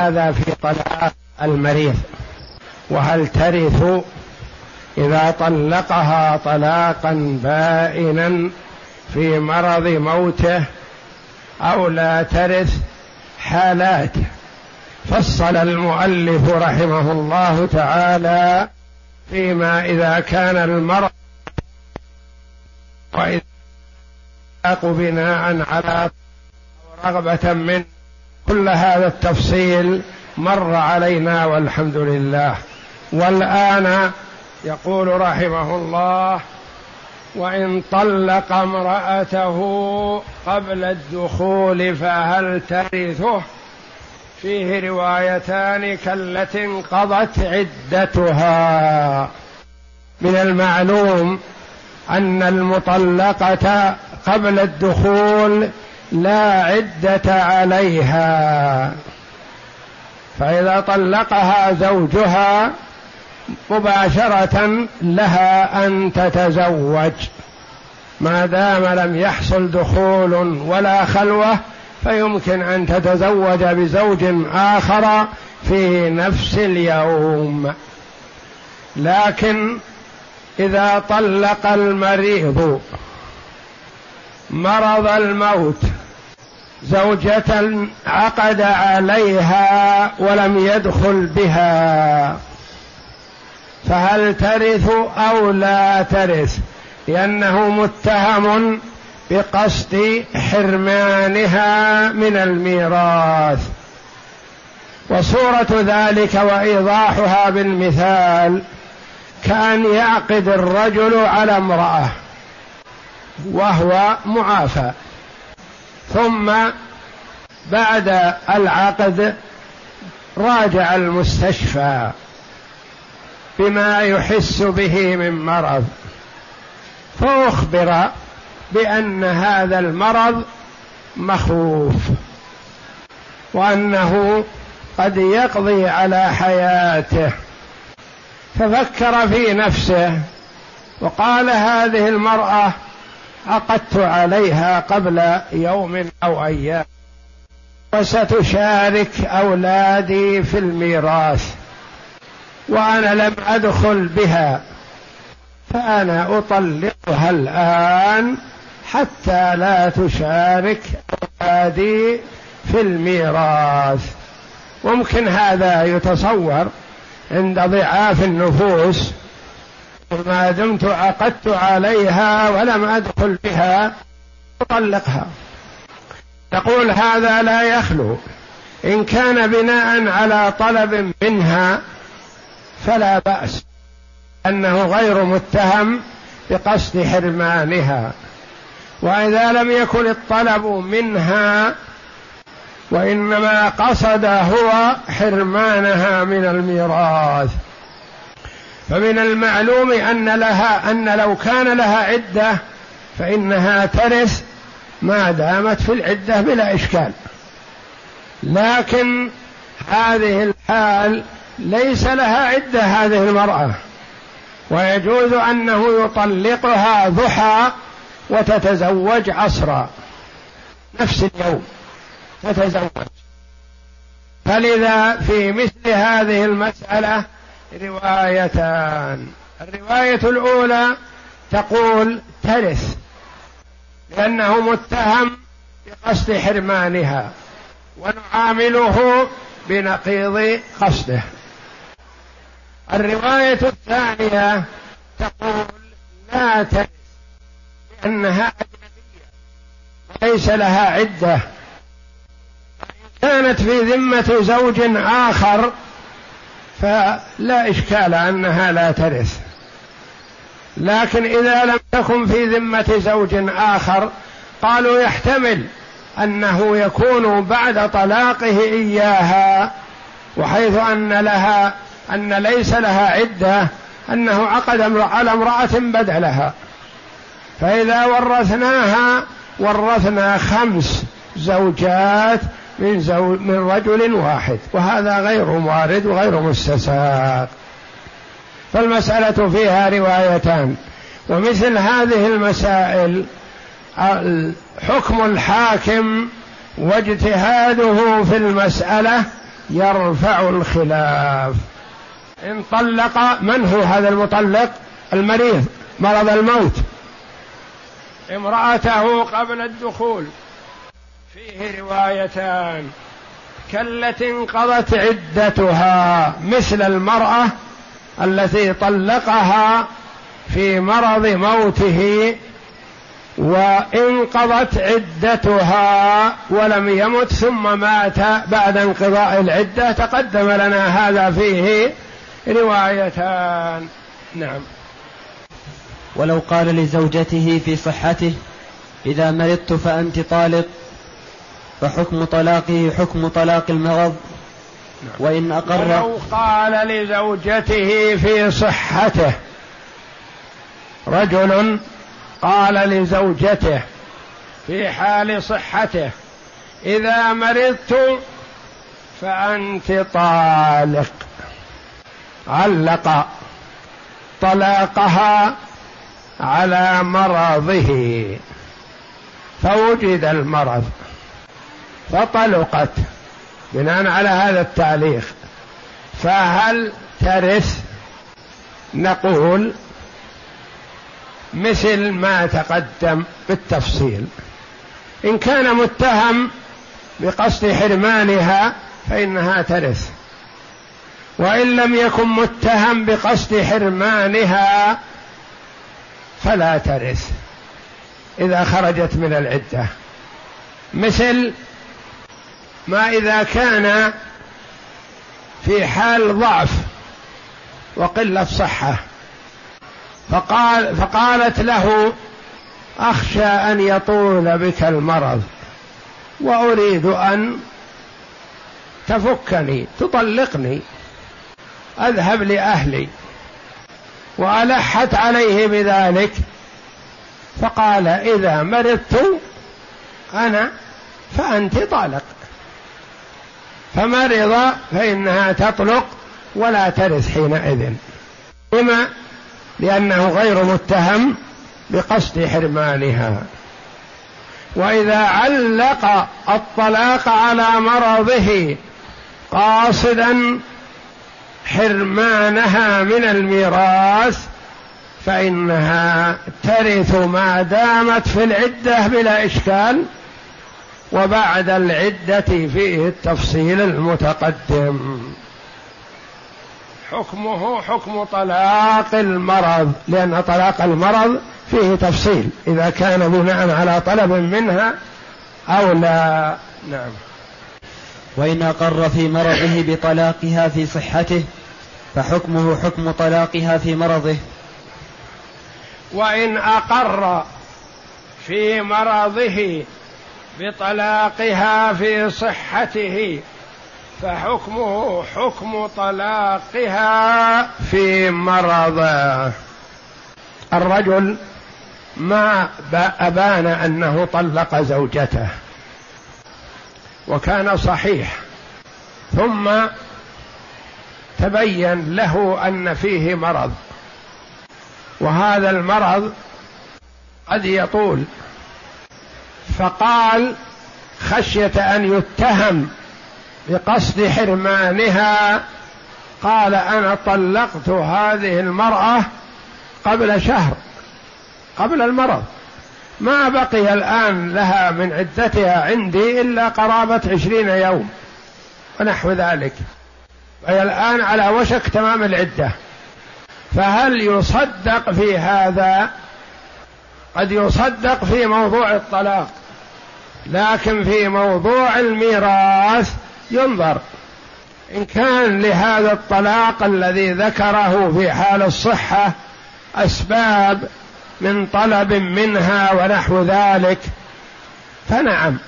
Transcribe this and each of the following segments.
هذا في طلاق المريض. وهل ترث إذا طلقها طلاقا بائنا في مرض موته أو لا ترث؟ حالات فصل المؤلف رحمه الله تعالى فيما إذا كان المرض وإذا بناء على رغبة منه. كل هذا التفصيل مر علينا والحمد لله. والآن يقول رحمه الله: وإن طلق امرأته قبل الدخول فهل ترثه؟ فيه روايتان: كالتي انقضت عدتها. من المعلوم أن المطلقة قبل الدخول لا عدة عليها، فإذا طلقها زوجها مباشرة لها أن تتزوج ما دام لم يحصل دخول ولا خلوة، فيمكن أن تتزوج بزوج آخر في نفس اليوم. لكن إذا طلق المريض مرض الموت زوجة عقد عليها ولم يدخل بها، فهل ترث أو لا ترث؟ لأنه متهم بقصد حرمانها من الميراث. وصورة ذلك وإيضاحها بالمثال: كأن يعقد الرجل على امرأة وهو معافى، ثم بعد العقد راجع المستشفى بما يحس به من مرض، فأخبر بأن هذا المرض مخوف وأنه قد يقضي على حياته، ففكر في نفسه وقال: هذه المرأة عقدت عليها قبل يوم أو أيام وستشارك أولادي في الميراث، وأنا لم أدخل بها، فأنا أطلقها الآن حتى لا تشارك أولادي في الميراث. ممكن هذا يتصور عند ضعاف النفوس: ما دمت عقدت عليها ولم أدخل بها أطلقها. تقول هذا لا يخلو، إن كان بناء على طلب منها فلا بأس، أنه غير متهم بقصد حرمانها. وإذا لم يكن الطلب منها وإنما قصد هو حرمانها من الميراث، فمن المعلوم أن لو كان لها عدة فإنها ترث ما دامت في العدة بلا إشكال. لكن هذه الحال ليس لها عدة هذه المرأة، ويجوز أنه يطلقها ضحى وتتزوج عصرا نفس اليوم تتزوج. فلذا في مثل هذه المسألة روايتان: الرواية الأولى تقول ترث لأنه متهم بقصد حرمانها، ونعامله بنقيض قصده. الرواية الثانية تقول لا ترث لأنها أجنبية وليس لها عدة، كانت في ذمة زوج آخر فلا إشكال أنها لا ترث. لكن إذا لم تكن في ذمة زوج آخر، قالوا يحتمل أنه يكون بعد طلاقه إياها، وحيث أن ليس لها عدة، أنه عقد على امرأة بدلها، فإذا ورثناها ورثنا 5 زوجات من رجل واحد، وهذا غير موارد وغير مستساغ. فالمسألة فيها روايتان. ومثل هذه المسائل حكم الحاكم واجتهاده في المسألة يرفع الخلاف. إن طلق، من هو هذا المطلق؟ المريض، مرض الموت، امرأته قبل الدخول. فيه روايتان: كالتي انقضت عدتها مثل المرأة التي طلقها في مرض موته وانقضت عدتها ولم يمت ثم مات بعد انقضاء العدة، تقدم لنا هذا فيه روايتان. نعم. ولو قال لزوجته في صحته: إذا مرضت فأنت طالق، فحكم طلاقه حكم طلاق المرض. نعم. وإن أقر. ولو قال لزوجته في صحته، رجل قال لزوجته في حال صحته: إذا مرضت فأنت طالق، علق طلاقها على مرضه فوجد المرض فطلقت بناء على هذا التعليق، فهل ترث؟ نقول مثل ما تقدم بالتفصيل. إن كان متهم بقصد حرمانها فإنها ترث، وإن لم يكن متهم بقصد حرمانها فلا ترث إذا خرجت من العدة، مثل ما إذا كان في حال ضعف وقلة صحة فقالت له: أخشى أن يطول بك المرض وأريد أن تفكني، تطلقني أذهب لأهلي، وألحت عليه بذلك، فقال: إذا مرضت أنا فأنت طالق، فمرض فإنها تطلق ولا ترث حينئذ. لما؟ لأنه غير متهم بقصد حرمانها. وإذا علق الطلاق على مرضه قاصدا حرمانها من الميراث فإنها ترث ما دامت في العدة بلا إشكال، وبعد العدة فيه التفصيل المتقدم. حكمه حكم طلاق المرض، لأن طلاق المرض فيه تفصيل إذا كان بناء على طلب منها أو لا. نعم. وإن أقر في مرضه بطلاقها في صحته فحكمه حكم طلاقها في مرضه. وإن أقر في مرضه بطلاقها في صحته فحكمه حكم طلاقها في مرضه. الرجل ما أبان أنه طلق زوجته وكان صحيح، ثم تبين له أن فيه مرض، وهذا المرض قد يطول، فقال خشية أن يتهم بقصد حرمانها، قال: أنا طلقت هذه المرأة قبل شهر قبل المرض، ما بقي الآن لها من عدتها عندي إلا قرابة 20 يوم ونحو ذلك، وهي الآن على وشك تمام العدة، فهل يصدق في هذا؟ قد يصدق في موضوع الطلاق، لكن في موضوع الميراث ينظر. إن كان لهذا الطلاق الذي ذكره في حال الصحة أسباب من طلب منها ونحو ذلك فنعم،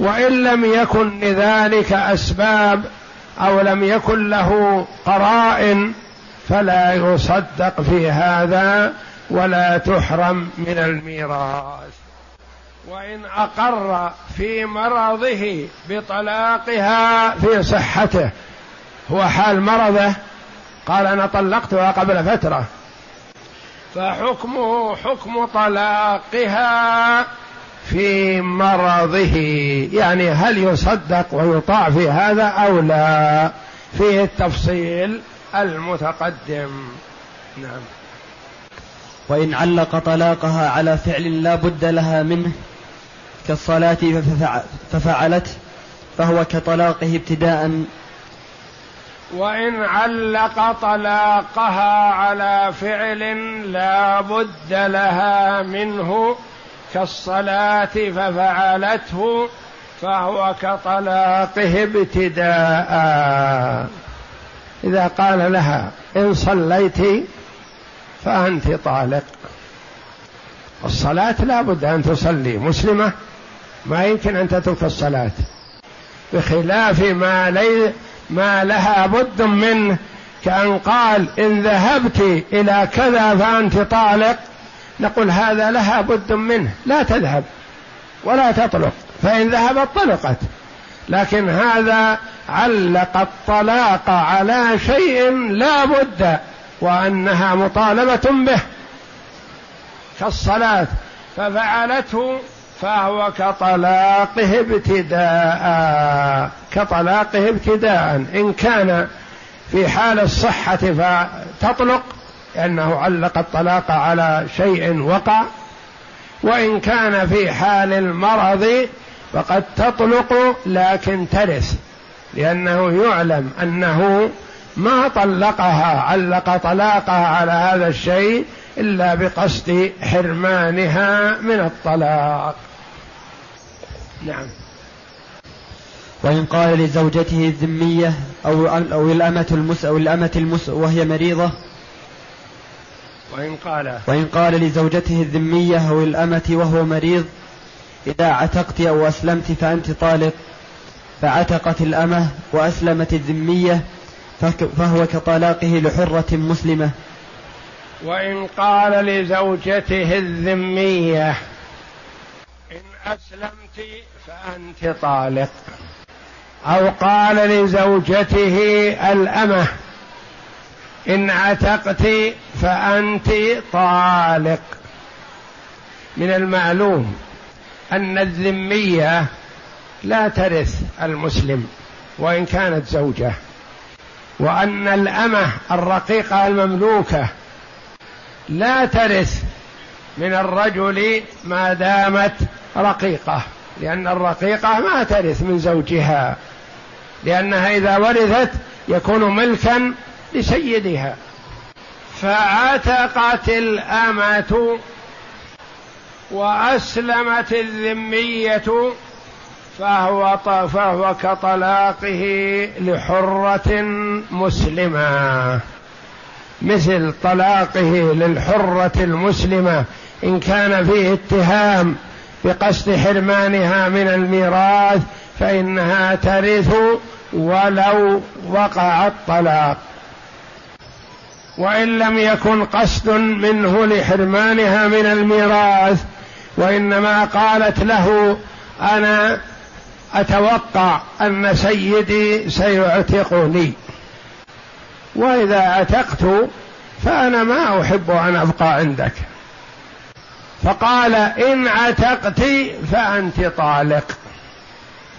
وإن لم يكن لذلك أسباب أو لم يكن له قرائن فلا يصدق في هذا ولا تحرم من الميراث. وإن أقر في مرضه بطلاقها في صحته، هو حال مرضه قال أنا طلقتها قبل فترة، فحكمه حكم طلاقها في مرضه، يعني هل يصدق ويطاع في هذا أو لا؟ فيه التفصيل المتقدم. نعم. وإن علق طلاقها على فعل لا بد لها منه كالصلاة ففعلت فهو كطلاقه ابتداء. وإن علق طلاقها على فعل لا بد لها منه كالصلاة ففعلته فهو كطلاقه ابتداء. إذا قال لها إن صليت فأنت طالق، الصلاة لا بد أن تصلي، مسلمة ما يمكن أن تترك الصلاة، بخلاف ما لها بد منه كأن قال إن ذهبت إلى كذا فأنت طالق، نقول هذا لها بد منه، لا تذهب ولا تطلق، فإن ذهبت طلقت. لكن هذا علق الطلاق على شيء لا بد وأنها مطالبة به كالصلاة ففعلته فهو كطلاقه ابتداء، كطلاقه ابتداء. إن كان في حال الصحة فتطلق لأنه علق الطلاق على شيء وقع، وإن كان في حال المرض فقد تطلق لكن ترث، لأنه يعلم أنه ما طلقها علق طلاقها على هذا الشيء إلا بقصد حرمانها من الطلاق. نعم. وإن قال لزوجته الذمية أو الأمة المسؤولة وهي مريضة، وإن قال لزوجته الذمية أو الأمة وهو مريض إذا عتقت أو أسلمت فأنت طالق، فعتقت الأمة وأسلمت الذمية فهو كطلاقه لحرة مسلمة. وإن قال لزوجته الذمية إن أسلمت فأنت طالق، أو قال لزوجته الأمة إن عتقت فأنت طالق. من المعلوم أن الذمية لا ترث المسلم وإن كانت زوجة، وأن الأمة الرقيقة المملوكة لا ترث من الرجل ما دامت رقيقة، لأن الرقيقة ما ترث من زوجها، لأنها إذا ورثت يكون ملكا لسيدها. فعتقت الأمة وأسلمت الذمية فهو كطلاقه لحرة مسلمة، مثل طلاقه للحرة المسلمة إن كان فيه اتهام بقصد حرمانها من الميراث فإنها ترث ولو وقع الطلاق، وإن لم يكن قصد منه لحرمانها من الميراث وإنما قالت له أنا أتوقع أن سيدي سيعتقني، وإذا عتقت فأنا ما أحب أن أبقى عندك، فقال إن عتقت فأنت طالق،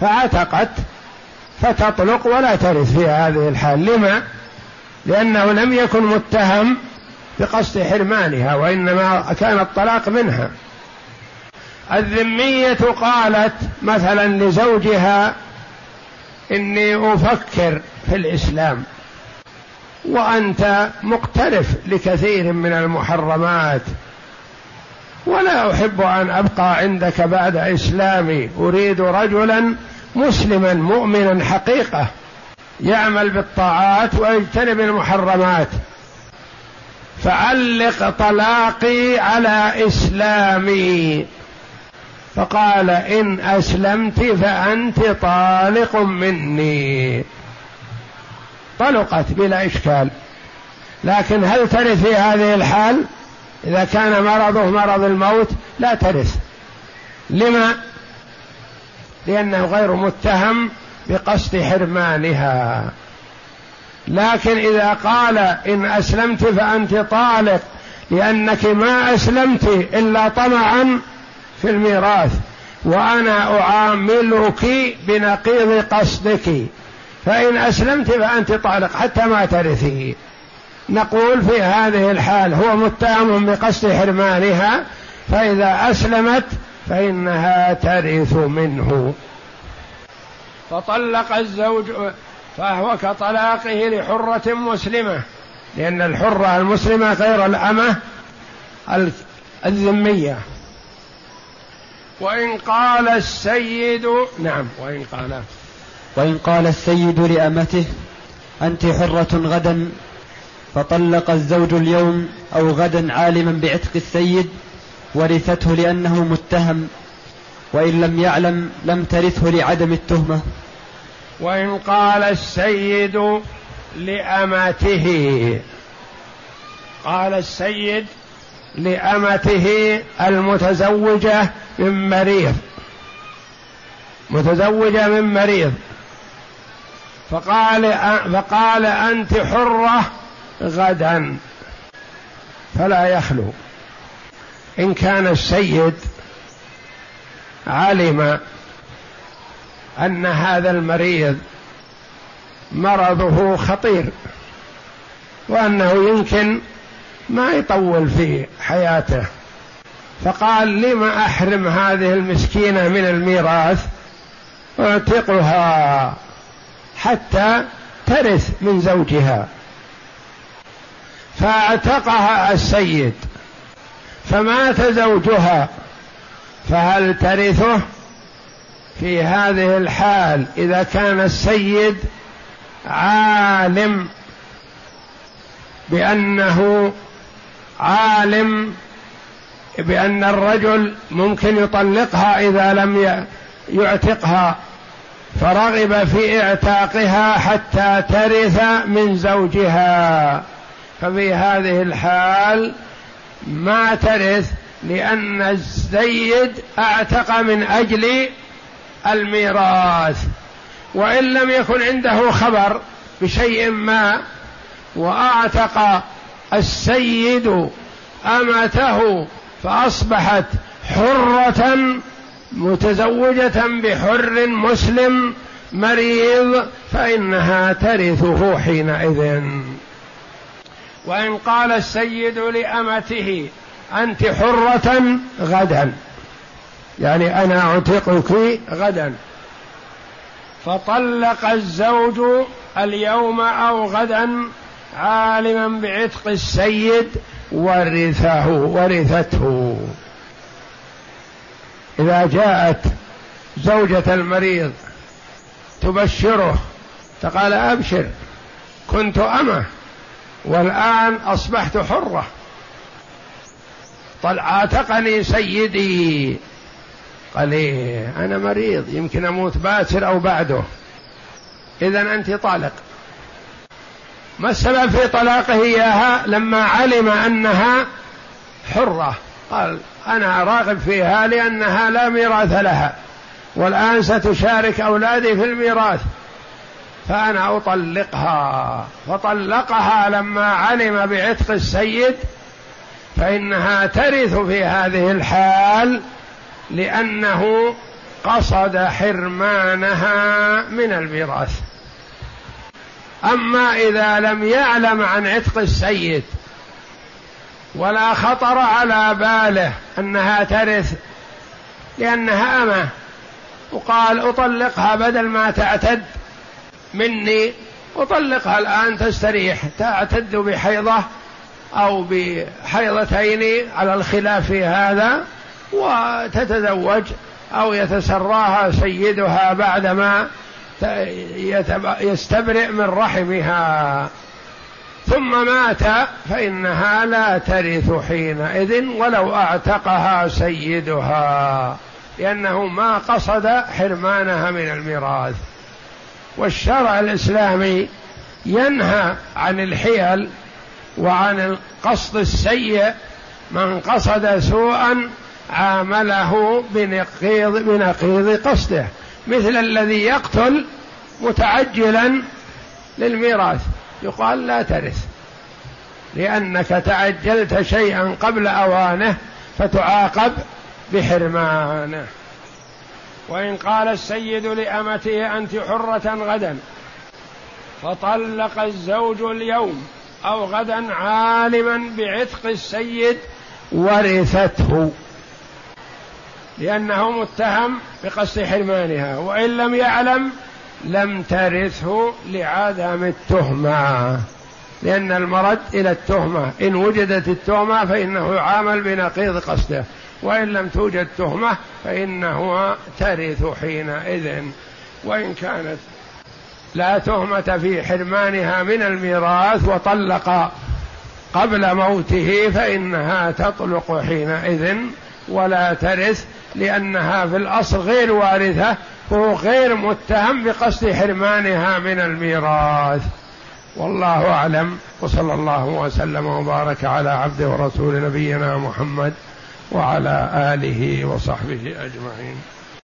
فعتقت فتطلق ولا ترث في هذه الحال. لما؟ لأنه لم يكن متهم بقصد حرمانها وإنما كان الطلاق منها. الذمية قالت مثلا لزوجها إني أفكر في الإسلام وأنت مقترف لكثير من المحرمات ولا أحب أن أبقى عندك بعد إسلامي، أريد رجلا مسلما مؤمنا حقيقة يعمل بالطاعات ويجتنب المحرمات، فعلق طلاقي على إسلامي. فقال إن أسلمت فأنت طالق مني، طلقت بلا إشكال. لكن هل ترث في هذه الحال؟ إذا كان مرضه مرض الموت لا ترث. لما؟ لأنه غير متهم بقصد حرمانها. لكن إذا قال إن أسلمت فأنت طالق لأنك ما أسلمت إلا طمعا في الميراث وأنا أعاملك بنقيض قصدك، فإن أسلمت فأنت طالق حتى ما ترثي. نقول في هذه الحال هو متهم بقصد حرمانها، فإذا أسلمت فإنها ترث منه. فطلق الزوج فهو كطلاقه لحرة مسلمة، لأن الحرة المسلمة غير الأمة الذمية. وإن قال السيد وإن قال السيد لأمته أنت حرة غدا، فطلق الزوج اليوم أو غدا عالما بعتق السيد ورثته لأنه متهم، وإن لم يعلم لم ترثه لعدم التهمة. وإن قال السيد لأمته، قال السيد لأمته المتزوجة من مريض، متزوجة من مريض، فقال أنت حرة غدا، فلا يخلو. إن كان السيد علم أن هذا المريض مرضه خطير وأنه يمكن ما يطول في حياته، فقال لما أحرم هذه المسكينة من الميراث، أعتقها حتى ترث من زوجها. فاعتقها السيد فمات زوجها، فهل ترثه؟ في هذه الحال إذا كان السيد عالم بأن الرجل ممكن يطلقها إذا لم يعتقها، فرغب في اعتاقها حتى ترث من زوجها، ففي هذه الحال ما ترث، لأن السيد اعتق من أجل الميراث. وإن لم يكن عنده خبر بشيء ما وأعتق السيد أمته فأصبحت حرة متزوجة بحر مسلم مريض، فإنها ترثه حينئذ. وإن قال السيد لأمته أنت حرة غدا، يعني أنا أعتقك غدا، فطلق الزوج اليوم أو غدا عالما بعتق السيد ورثته. إذا جاءت زوجة المريض تبشره، فقال أبشر، كنت أمة والآن أصبحت حرة، عاتقني سيدي، قال لي أنا مريض يمكن أموت باكر أو بعده، إذن أنت طالق. ما السبب في طلاقه إياها لما علم أنها حرة؟ قال أنا راغب فيها لأنها لا ميراث لها، والآن ستشارك أولادي في الميراث، فأنا أطلقها. فطلقها لما علم بعتق السيد، فإنها ترث في هذه الحال، لأنه قصد حرمانها من الميراث. أما إذا لم يعلم عن عتق السيد ولا خطر على باله أنها ترث لأنها أمة، وقال أطلقها بدل ما تعتد مني، أطلقها الآن تستريح، تعتد بحيضة أو بحيضتين على الخلاف في هذا، وتتزوج أو يتسراها سيدها بعدما يستبرئ من رحمها، ثم مات، فإنها لا ترث حينئذ ولو أعتقها سيدها، لأنه ما قصد حرمانها من الميراث. والشرع الإسلامي ينهى عن الحيل وعن القصد السيء، من قصد سوءا عامله بنقيض قصده، مثل الذي يقتل متعجلا للميراث، يقال لا ترث لأنك تعجلت شيئا قبل أوانه فتعاقب بحرمانه. وإن قال السيد لأمته أنت حرة غدا فطلق الزوج اليوم أو غدا عالما بعتق السيد ورثته، لأنه متهم بقصد حرمانها، وإن لم يعلم لم ترثه لعدم التهمة، لأن المرد إلى التهمة، إن وجدت التهمة فإنه يعامل بنقيض قصده، وإن لم توجد تهمة فإنه ترث حينئذ. وإن كانت لا تهمة في حرمانها من الميراث وطلق قبل موته فإنها تطلق حينئذ ولا ترث، لأنها في الأصل غير وارثة، فهو غير متهم بقصد حرمانها من الميراث. والله أعلم، وصلى الله وسلم وبارك على عبده ورسول نبينا محمد وعلى آله وصحبه أجمعين.